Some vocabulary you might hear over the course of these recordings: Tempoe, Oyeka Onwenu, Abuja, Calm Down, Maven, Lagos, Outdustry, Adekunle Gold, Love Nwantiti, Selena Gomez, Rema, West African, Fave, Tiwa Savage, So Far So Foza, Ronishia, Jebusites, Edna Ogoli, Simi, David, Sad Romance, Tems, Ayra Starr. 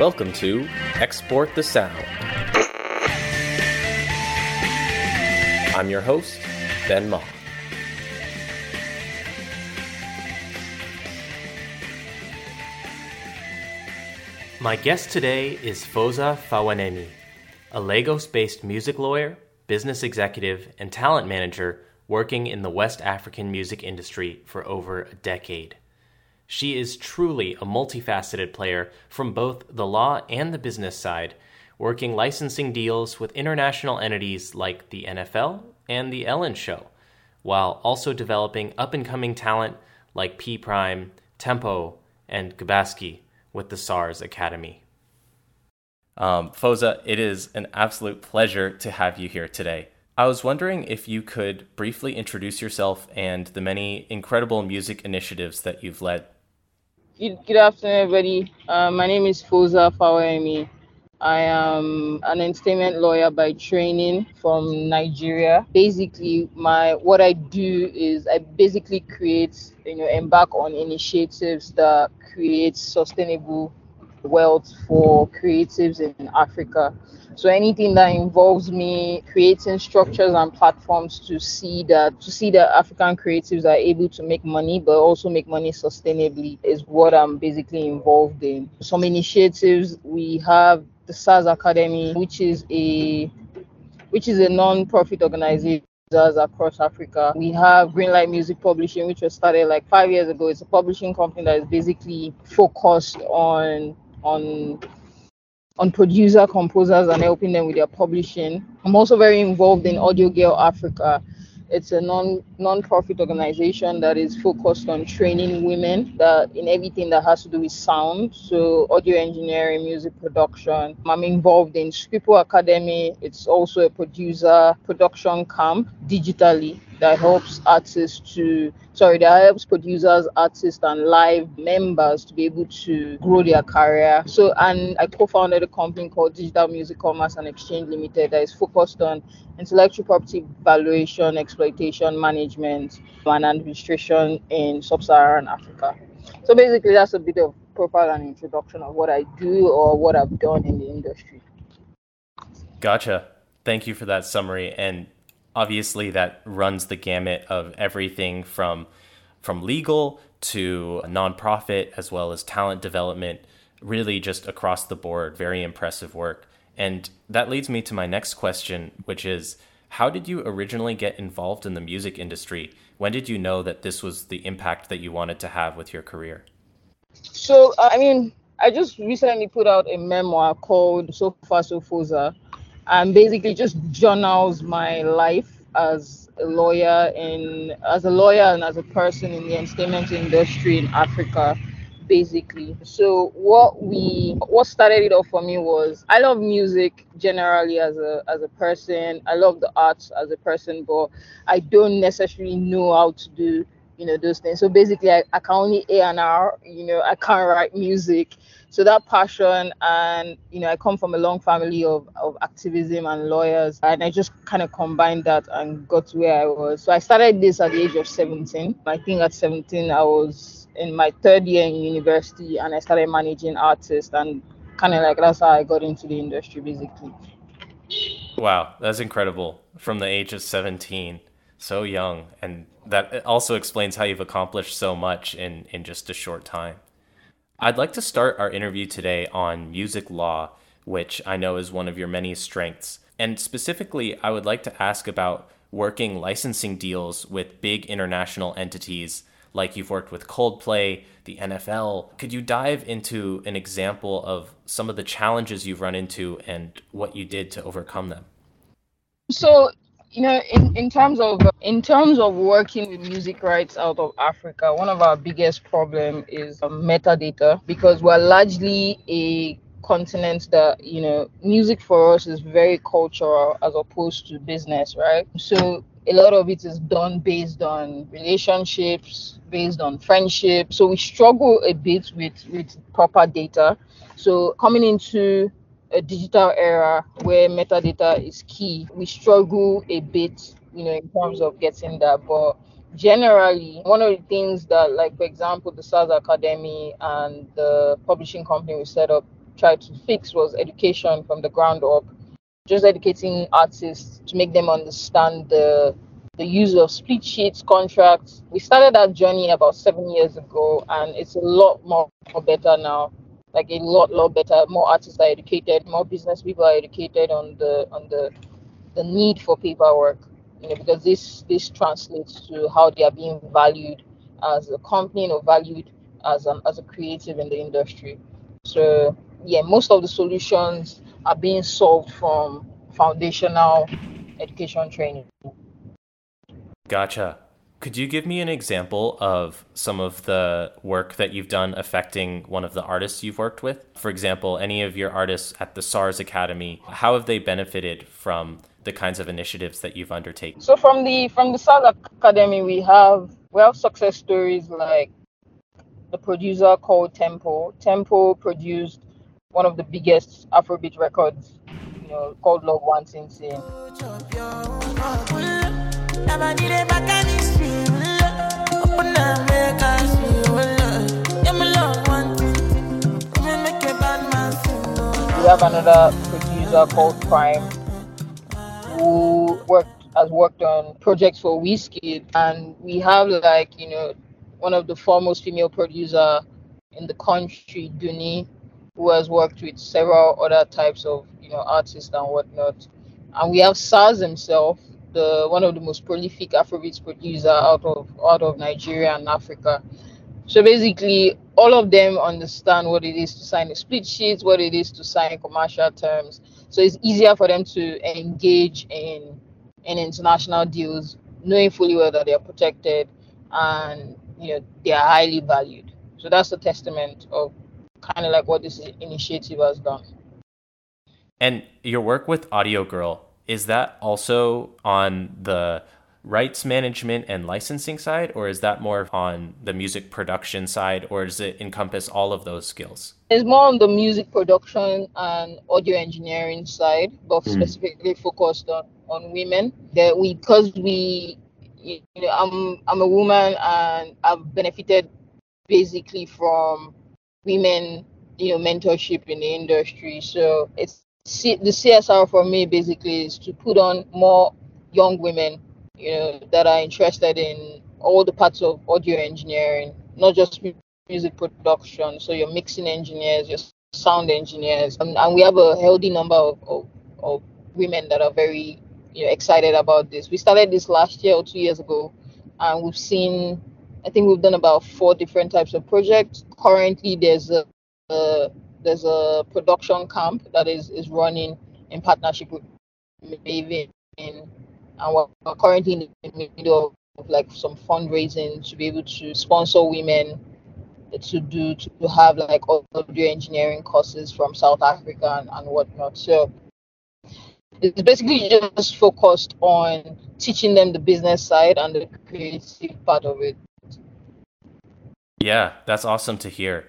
Welcome to Export the Sound. I'm your host, Ben Ma. My guest today is Foza Fawehinmi, a Lagos-based music lawyer, business executive, and talent manager working in the West African music industry for over a decade. She is truly a multifaceted player from both the law and the business side, working licensing deals with international entities like the NFL and the Ellen Show, while also developing up-and-coming talent like P.Priime, Tempoe, and Gbasky with the Sarz Academy. Foza, it is an absolute pleasure to have you here today. I was wondering if you could briefly introduce yourself and the many incredible music initiatives that you've led. Good afternoon, everybody. My name is Foza Fawehinmi. I am an entertainment lawyer by training from Nigeria. Basically, what I do is I basically create, embark on initiatives that create sustainable wealth for creatives in Africa. So anything that involves me creating structures and platforms to see that African creatives are able to make money, but also make money sustainably, is what I'm basically involved in. Some initiatives we have: the Sarz Academy, which is a non-profit organization across Africa. We have Greenlight Music Publishing, which was started like 5 years ago. It's a publishing company that is basically focused on producer composers and helping them with their publishing. I'm also very involved in Audio Girl Africa. It's a non-profit organization that is focused on training women in everything that has to do with sound, so audio engineering, music production. I'm involved in Scripto Academy. It's also a producer production camp digitally that helps producers, artists, and live members to be able to grow their career. So, and I co-founded a company called Digital Music Commerce and Exchange Limited that is focused on intellectual property valuation, exploitation, management, and administration in sub-Saharan Africa. So basically, that's a bit of profile and introduction of what I do or what I've done in the industry. Gotcha. Thank you for that summary. And obviously, that runs the gamut of everything from legal to nonprofit, as well as talent development, really just across the board. Very impressive work. And that leads me to my next question, which is, how did you originally get involved in the music industry? When did you know that this was the impact that you wanted to have with your career? So, I just recently put out a memoir called So Far So Foza, and basically just journals my life as a lawyer and as a person in the entertainment industry in Africa, basically. So what started it off for me was, I love music generally as a person. I love the arts as a person, but I don't necessarily know how to do those things. So basically, I can only A&R, I can't write music. So that passion, and I come from a long family of activism and lawyers, and I just kind of combined that and got to where I was. So I started this at the age of 17. I think at 17, I was in my third year in university, and I started managing artists, and kind of like that's how I got into the industry, basically. Wow, that's incredible. From the age of 17, so young. And that also explains how you've accomplished so much in just a short time. I'd like to start our interview today on music law, which I know is one of your many strengths. And specifically, I would like to ask about working licensing deals with big international entities, like you've worked with Coldplay, the NFL. Could you dive into an example of some of the challenges you've run into and what you did to overcome them? So, in terms of working with music rights out of Africa, one of our biggest problems is metadata, because we're largely a continent that, music for us is very cultural as opposed to business, right? So a lot of it is done based on relationships, based on friendship. So we struggle a bit with proper data. So coming into a digital era where metadata is key, we struggle a bit, in terms of getting that. But generally, one of the things that, like, for example, the Sarz Academy and the publishing company we set up tried to fix was education from the ground up, just educating artists to make them understand the use of split sheets, contracts. We started that journey about 7 years ago, and it's a lot more better now, like a lot better. More artists are educated, more business people are educated on the need for paperwork, because this translates to how they are being valued as a company or valued as a creative in the industry. So yeah, most of the solutions are being solved from foundational education training. Gotcha. Could you give me an example of some of the work that you've done affecting one of the artists you've worked with? For example, any of your artists at the Sarz Academy, how have they benefited from the kinds of initiatives that you've undertaken? So from the Sarz Academy, we have success stories like the producer called Tempoe. Tempoe produced one of the biggest Afrobeat records, called Love Nwantiti. We have another producer called P.Priime who has worked on projects for Wizkid, and we have one of the foremost female producer in the country, Duni, who has worked with several other types of artists and whatnot. And we have Sarz himself, one of the most prolific Afrobeats producer out of Nigeria and Africa. So basically, all of them understand what it is to sign a split sheet, what it is to sign commercial terms. So it's easier for them to engage in international deals, knowing fully well that they are protected and they are highly valued. So that's a testament of kind of like what this initiative has done. And your work with Audio Girl, is that also on the rights management and licensing side, or is that more on the music production side, or does it encompass all of those skills? It's more on the music production and audio engineering side, but specifically focused on women. I'm a woman, and I've benefited basically from women, mentorship in the industry. So it's the CSR for me basically is to put on more young women, that are interested in all the parts of audio engineering, not just music production. So your mixing engineers, your sound engineers, and we have a healthy number of women that are very excited about this. We started this last year or 2 years ago, and we've done about 4 different types of projects. Currently, there's a production camp that is running in partnership with Maven, and we're currently in the middle of some fundraising to be able to sponsor women to have audio engineering courses from South Africa and whatnot. So it's basically just focused on teaching them the business side and the creative part of it. Yeah, that's awesome to hear.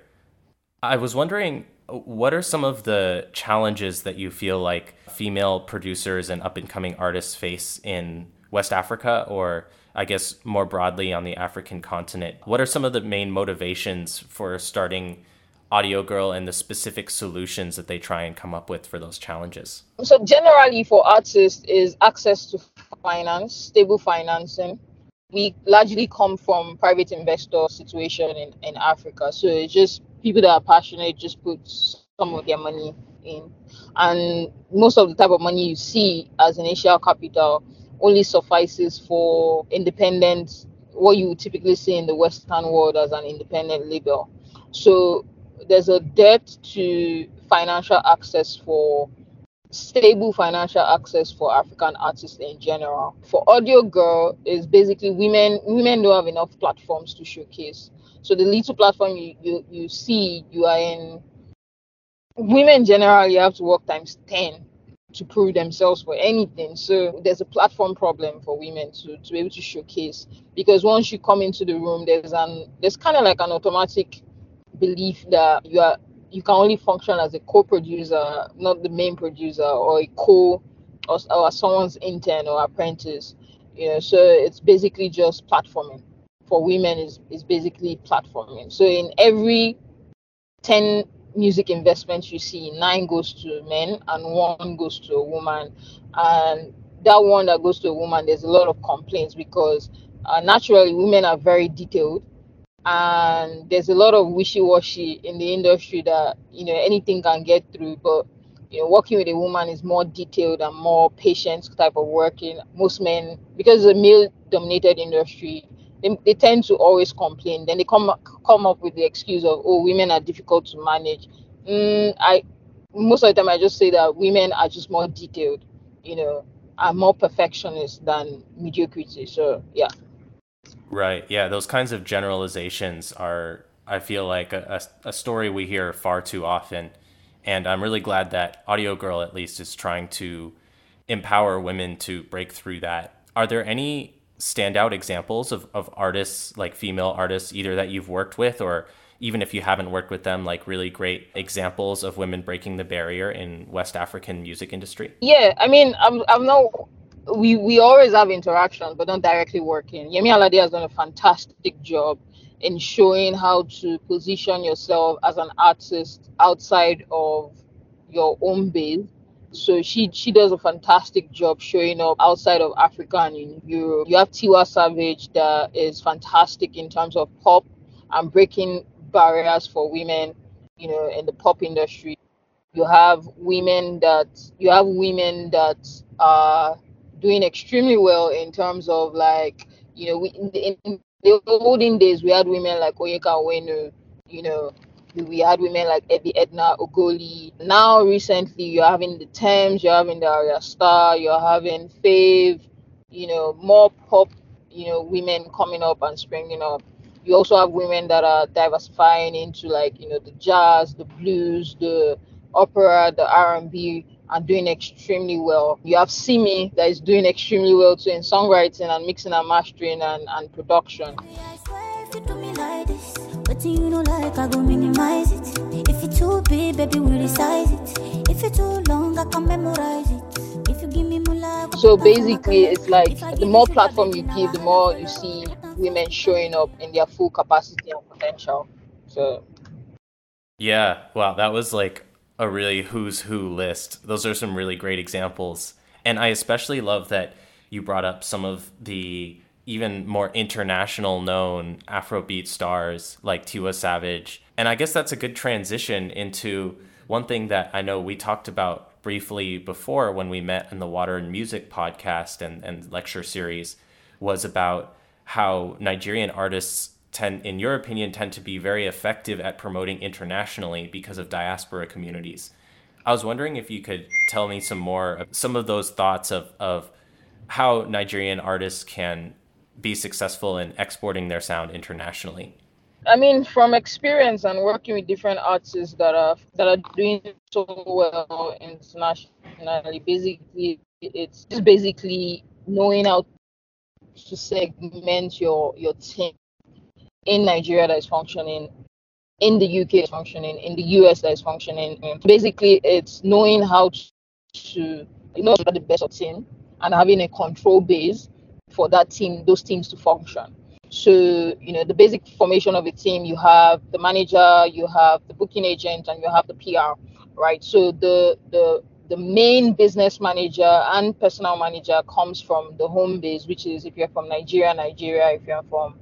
I was wondering, what are some of the challenges that you feel like female producers and up-and-coming artists face in West Africa, or I guess more broadly on the African continent? What are some of the main motivations for starting Audio Girl and the specific solutions that they try and come up with for those challenges? So generally for artists is access to finance, stable financing. We largely come from private investor situation in Africa. So it's just people that are passionate just put some of their money in. And most of the type of money you see as initial capital only suffices for independent, what you would typically see in the Western world as an independent label. So there's a debt to financial access for stable financial access for African artists in general. For Audio Girl, is basically women don't have enough platforms to showcase. So the little platform you see you are in, women generally have to work times 10 to prove themselves for anything. So there's a platform problem for women to be able to showcase, because once you come into the room, there's kind of like an automatic belief that you can only function as a co-producer, not the main producer, or or someone's intern or apprentice. So it's basically just platforming. For women is basically platforming. So in every 10 music investments you see, 9 goes to men and 1 goes to a woman. And that one that goes to a woman, there's a lot of complaints because naturally women are very detailed, and there's a lot of wishy-washy in the industry that, you know, anything can get through. But, you know, working with a woman is more detailed and more patient type of working. Most men, because it's a male-dominated industry, they tend to always complain. Then they come up with the excuse of, oh, women are difficult to manage. Most of the time I just say that women are just more detailed, you know, are more perfectionist than mediocrity. So, yeah. Right. Yeah. Those kinds of generalizations are, I feel like, a story we hear far too often. And I'm really glad that Audio Girl, at least, is trying to empower women to break through that. Are there any standout examples of artists, like female artists, either that you've worked with, or even if you haven't worked with them, like really great examples of women breaking the barrier in West African music industry? Yeah, I mean, I'm not... We always have interactions, but not directly working. Yemi Alade has done a fantastic job in showing how to position yourself as an artist outside of your own base. So she does a fantastic job showing up outside of Africa and in Europe. You have Tiwa Savage that is fantastic in terms of pop and breaking barriers for women, you know, in the pop industry. You have women that are doing extremely well in terms of, like, you know, in the olden days, we had women like Oyeka Onwenu, you know, we had women like Edna Ogoli. Now, recently, you're having the Tems, you're having the Ayra Starr, you're having Fave, you know, more pop, you know, women coming up and springing up. You also have women that are diversifying into, like, you know, the jazz, the blues, the opera, the R&B, and doing extremely well. You have Simi that is doing extremely well too in songwriting and mixing and mastering and production. So basically, it's like the more platform you give, the more you see women showing up in their full capacity and potential. So yeah, wow, that was like a really who's who list. Those are some really great examples. And I especially love that you brought up some of the even more international known Afrobeat stars like Tiwa Savage. And I guess that's a good transition into one thing that I know we talked about briefly before when we met in the Water and Music podcast and lecture series, was about how Nigerian artists tend, in your opinion, to be very effective at promoting internationally because of diaspora communities. I was wondering if you could tell me some more of some of those thoughts of how Nigerian artists can be successful in exporting their sound internationally. I mean, from experience and working with different artists that are doing so well internationally, basically, it's just basically knowing how to segment your team. In Nigeria that is functioning, in the UK is functioning, in the US that is functioning. Basically, it's knowing how to, you know, the best of team and having a control base for that team, those teams to function. So, you know, the basic formation of a team, you have the manager, you have the booking agent, and you have the PR, right? So the main business manager and personal manager comes from the home base, which is if you're from Nigeria, if you're from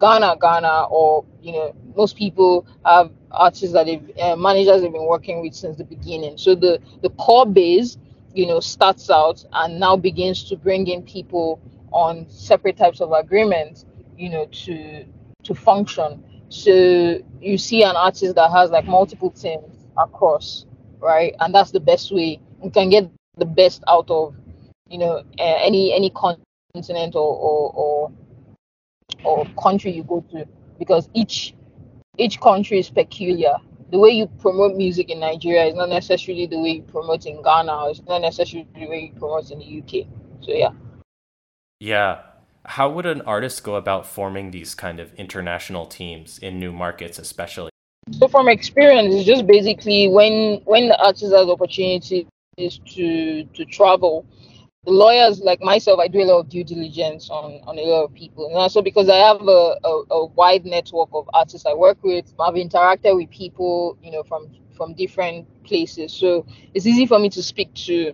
Ghana, or, you know, most people have artists that managers they've been working with since the beginning. So the core base, you know, starts out and now begins to bring in people on separate types of agreements, you know, to function. So you see an artist that has like multiple teams across, right? And that's the best way you can get the best out of, you know, any continent or country you go to, because each country is peculiar. The way you promote music in Nigeria is not necessarily the way you promote in Ghana, or it's not necessarily the way you promote in the UK. So yeah. How would an artist go about forming these kind of international teams in new markets especially? So from experience, it's just basically when the artist has opportunities to travel, the lawyers like myself, I do a lot of due diligence on a lot of people. And also because I have a wide network of artists I work with, I've interacted with people, you know, from from different places. So it's easy for me to speak to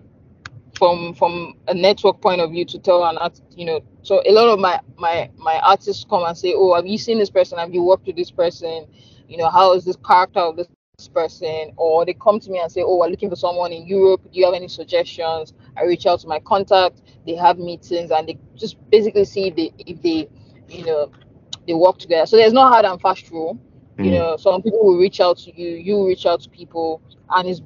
from a network point of view to tell an artist, you know. So a lot of my artists come and say, oh, have you seen this person? Have you worked with this person? You know, how is this character of this person? Or they come to me and say, oh, we're looking for someone in Europe. Do you have any suggestions? I reach out to my contact. They have meetings and they just basically see if they you know, they work together. So there's no hard and fast rule. You know, some people will reach out to you, you reach out to people, and it's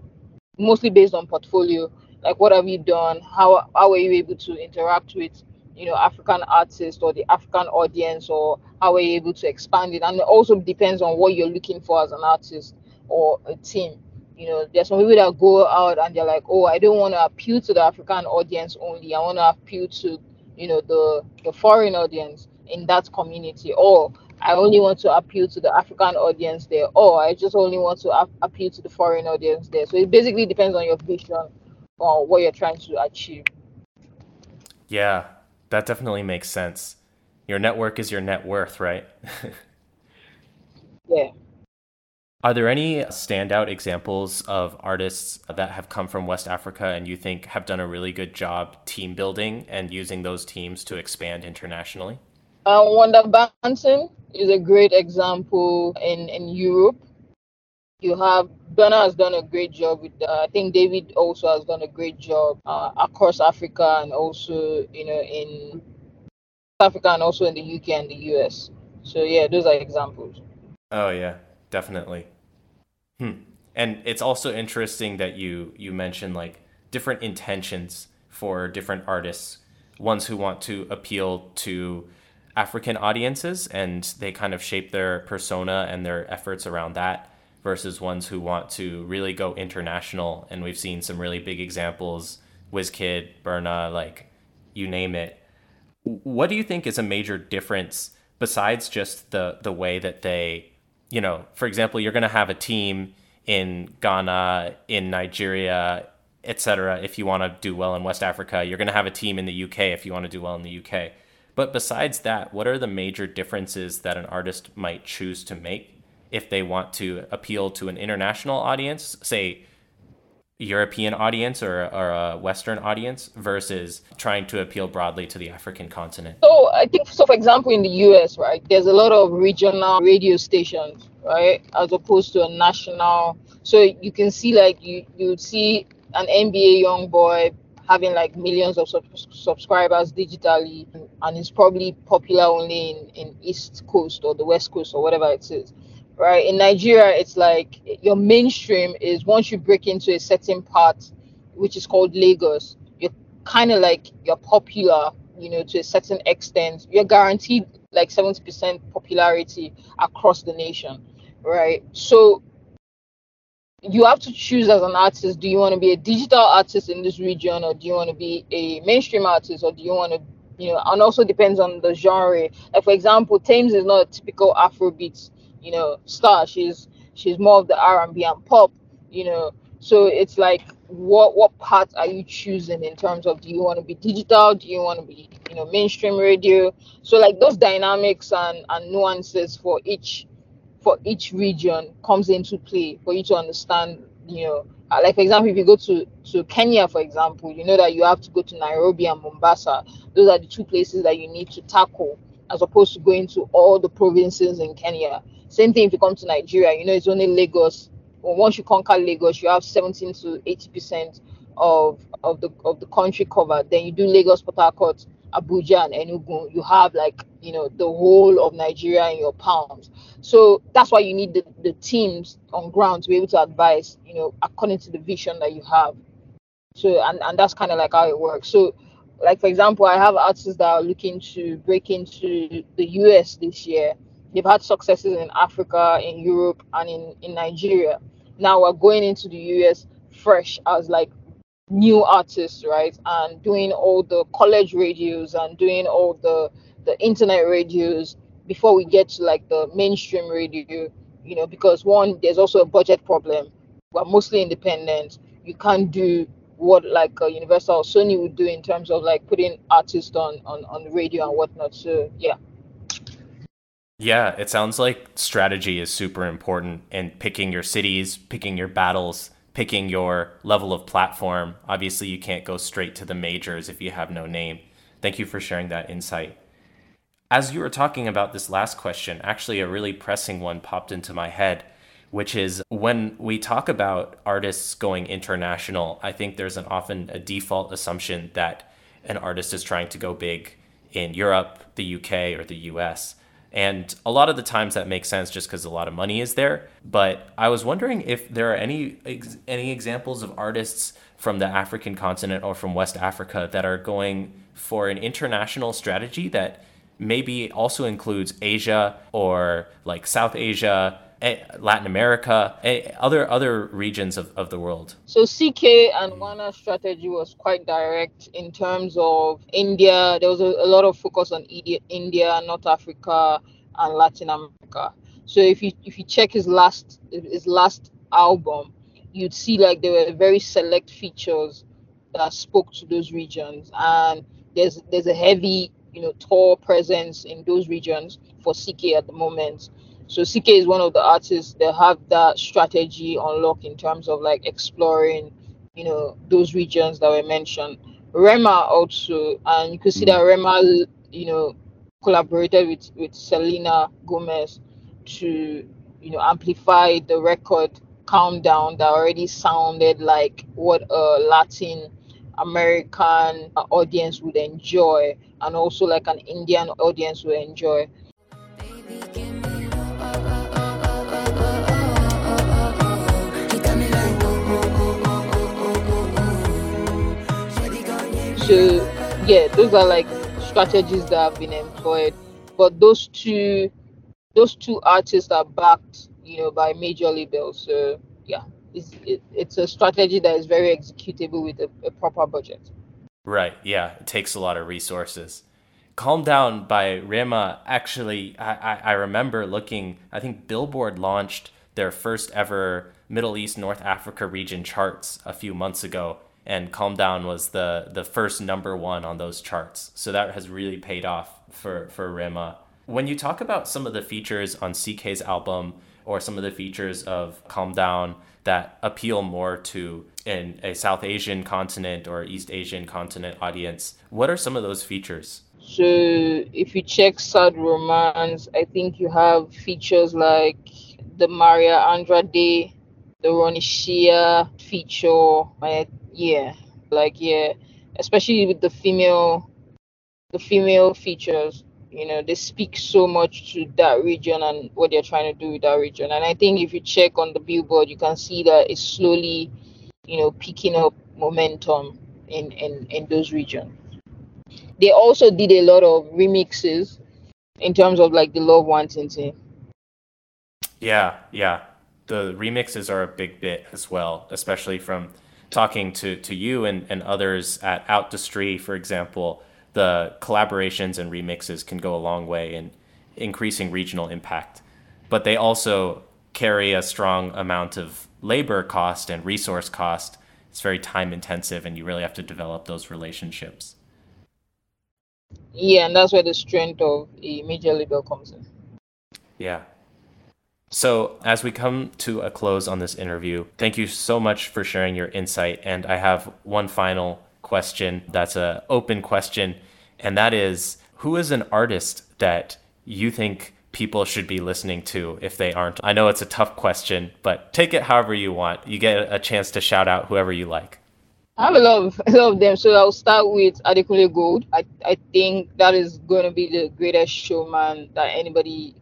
mostly based on portfolio. Like, what have you done? How were you able to interact with, you know, African artists or the African audience, or how were you able to expand it? And it also depends on what you're looking for as an artist or a team. You know, there's some people that go out and they're like, oh, I don't want to appeal to the African audience only. I want to appeal to, you know, the foreign audience in that community, or I only want to appeal to the African audience there, or I just only want to appeal to the foreign audience there. So it basically depends on your vision or what you're trying to achieve. Yeah, that definitely makes sense. Your network is your net worth, right? Yeah. Are there any standout examples of artists that have come from West Africa and you think have done a really good job team building and using those teams to expand internationally? Bandson is a great example in Europe. You have Donna has done a great job with. I think David also has done a great job across Africa, and also, you know, in South Africa and also in the UK and the US. So yeah, those are examples. Oh yeah, definitely. And it's also interesting that you mentioned like different intentions for different artists, ones who want to appeal to African audiences and they kind of shape their persona and their efforts around that, versus ones who want to really go international. And we've seen some really big examples, WizKid, Burna, like you name it. What do you think is a major difference besides just the way that they, you know, for example, you're going to have a team in Ghana, in Nigeria, etc. If you want to do well in West Africa, you're going to have a team in the UK if you want to do well in the UK. But besides that, what are the major differences that an artist might choose to make if they want to appeal to an international audience, say European audience or a Western audience, versus trying to appeal broadly to the African continent? So I think, so for example, in the US, right, there's a lot of regional radio stations, right, as opposed to a national. So you can see like you'd see an NBA young boy having like millions of subscribers digitally, and it's probably popular only in East Coast or the West Coast or whatever it is, right? In Nigeria, it's like your mainstream is once you break into a certain part, which is called Lagos, you're kind of like, you're popular, you know, to a certain extent. You're guaranteed like 70% popularity across the nation, right? So you have to choose as an artist, do you want to be a digital artist in this region, or do you want to be a mainstream artist, or do you want to, you know, and also depends on the genre. Like, for example, Tems is not a typical Afrobeat, you know, star. She's more of the R&B and pop, you know. So it's like, what part are you choosing in terms of, do you want to be digital? Do you want to be, you know, mainstream radio? So like those dynamics and nuances for each region comes into play for you to understand, you know, like, for example, if you go to Kenya, for example, you know that you have to go to Nairobi and Mombasa. Those are the two places that you need to tackle, as opposed to going to all the provinces in Kenya. Same thing if you come to Nigeria, you know, it's only Lagos. Well, once you conquer Lagos, you have 17 to 80% of the country covered. Then you do Lagos, Port Harcourt, Abuja and Enugu, you have like, you know, the whole of Nigeria in your palms. So that's why you need the teams on ground to be able to advise, you know, according to the vision that you have. So and that's kind of like how it works. So like, for example, I have artists that are looking to break into the US this year. They've had successes in Africa, in Europe and in Nigeria. Now we're going into the US fresh as like new artists, right, and doing all the college radios and doing all the internet radios before we get to like the mainstream radio, you know, because one, there's also a budget problem. We're mostly independent. You can't do what like Universal or Sony would do in terms of like putting artists on the radio and whatnot. So yeah. Yeah, it sounds like strategy is super important, and picking your cities, picking your battles, picking your level of platform. Obviously, you can't go straight to the majors if you have no name. Thank you for sharing that insight. As you were talking about this last question, actually a really pressing one popped into my head, which is when we talk about artists going international, I think there's often a default assumption that an artist is trying to go big in Europe, the UK, or the US. And a lot of the times that makes sense just because a lot of money is there. But I was wondering if there are any examples of artists from the African continent or from West Africa that are going for an international strategy that maybe also includes Asia or like South Asia, Latin America, other regions of the world. So CKay and Ghana's strategy was quite direct in terms of India. There was a lot of focus on India, North Africa, and Latin America. So if you check his last album, you'd see like there were very select features that spoke to those regions, and there's a heavy tour presence in those regions for CKay at the moment. So CKay is one of the artists that have that strategy on lock in terms of like exploring, those regions that were mentioned. Rema also, and you could see that Rema, collaborated with Selena Gomez to, amplify the record Calm Down that already sounded like what a Latin American audience would enjoy, and also like an Indian audience would enjoy. So yeah, those are like strategies that have been employed. But those two artists are backed, by major labels. So yeah, it's a strategy that is very executable with a proper budget. Right. Yeah, it takes a lot of resources. Calm Down by Rema. Actually, I remember looking. I think Billboard launched their first ever Middle East North Africa region charts a few months ago. And Calm Down was the first #1 on those charts. So that has really paid off for Rema. When you talk about some of the features on CKay's album or some of the features of Calm Down that appeal more to a South Asian continent or East Asian continent audience, what are some of those features? So if you check Sad Romance, I think you have features like the Maria Andrade, the Ronishia feature, especially with the female features, they speak so much to that region and what they're trying to do with that region. And I think if you check on the Billboard, you can see that it's slowly, picking up momentum in those regions. They also did a lot of remixes in terms of like the Love Nwantiti. Yeah. The remixes are a big bit as well, especially from talking to you and others at Outdustry, for example. The collaborations and remixes can go a long way in increasing regional impact, but they also carry a strong amount of labor cost and resource cost. It's very time intensive, and you really have to develop those relationships. Yeah, and that's where the strength of a major label comes in. Yeah. So as we come to a close on this interview, thank you so much for sharing your insight. And I have one final question that's an open question, and that is, who is an artist that you think people should be listening to if they aren't? I know it's a tough question, but take it however you want. You get a chance to shout out whoever you like. I have a lot of them. So I'll start with Adekunle Gold. I think that is going to be the greatest showman that anybody,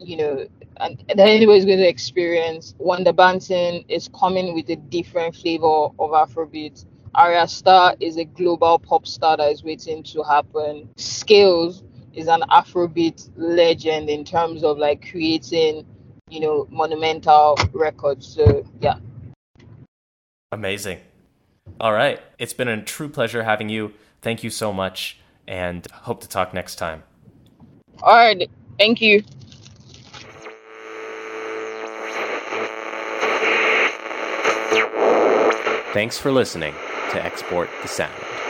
and that anybody's going to experience. Wanda Banton is coming with a different flavor of Afrobeat. Ayra Starr is a global pop star that is waiting to happen. Scales is an Afrobeat legend in terms of like creating, monumental records. So yeah. Amazing. All right. It's been a true pleasure having you. Thank you so much, and hope to talk next time. All right. Thank you. Thanks for listening to Export the Sound.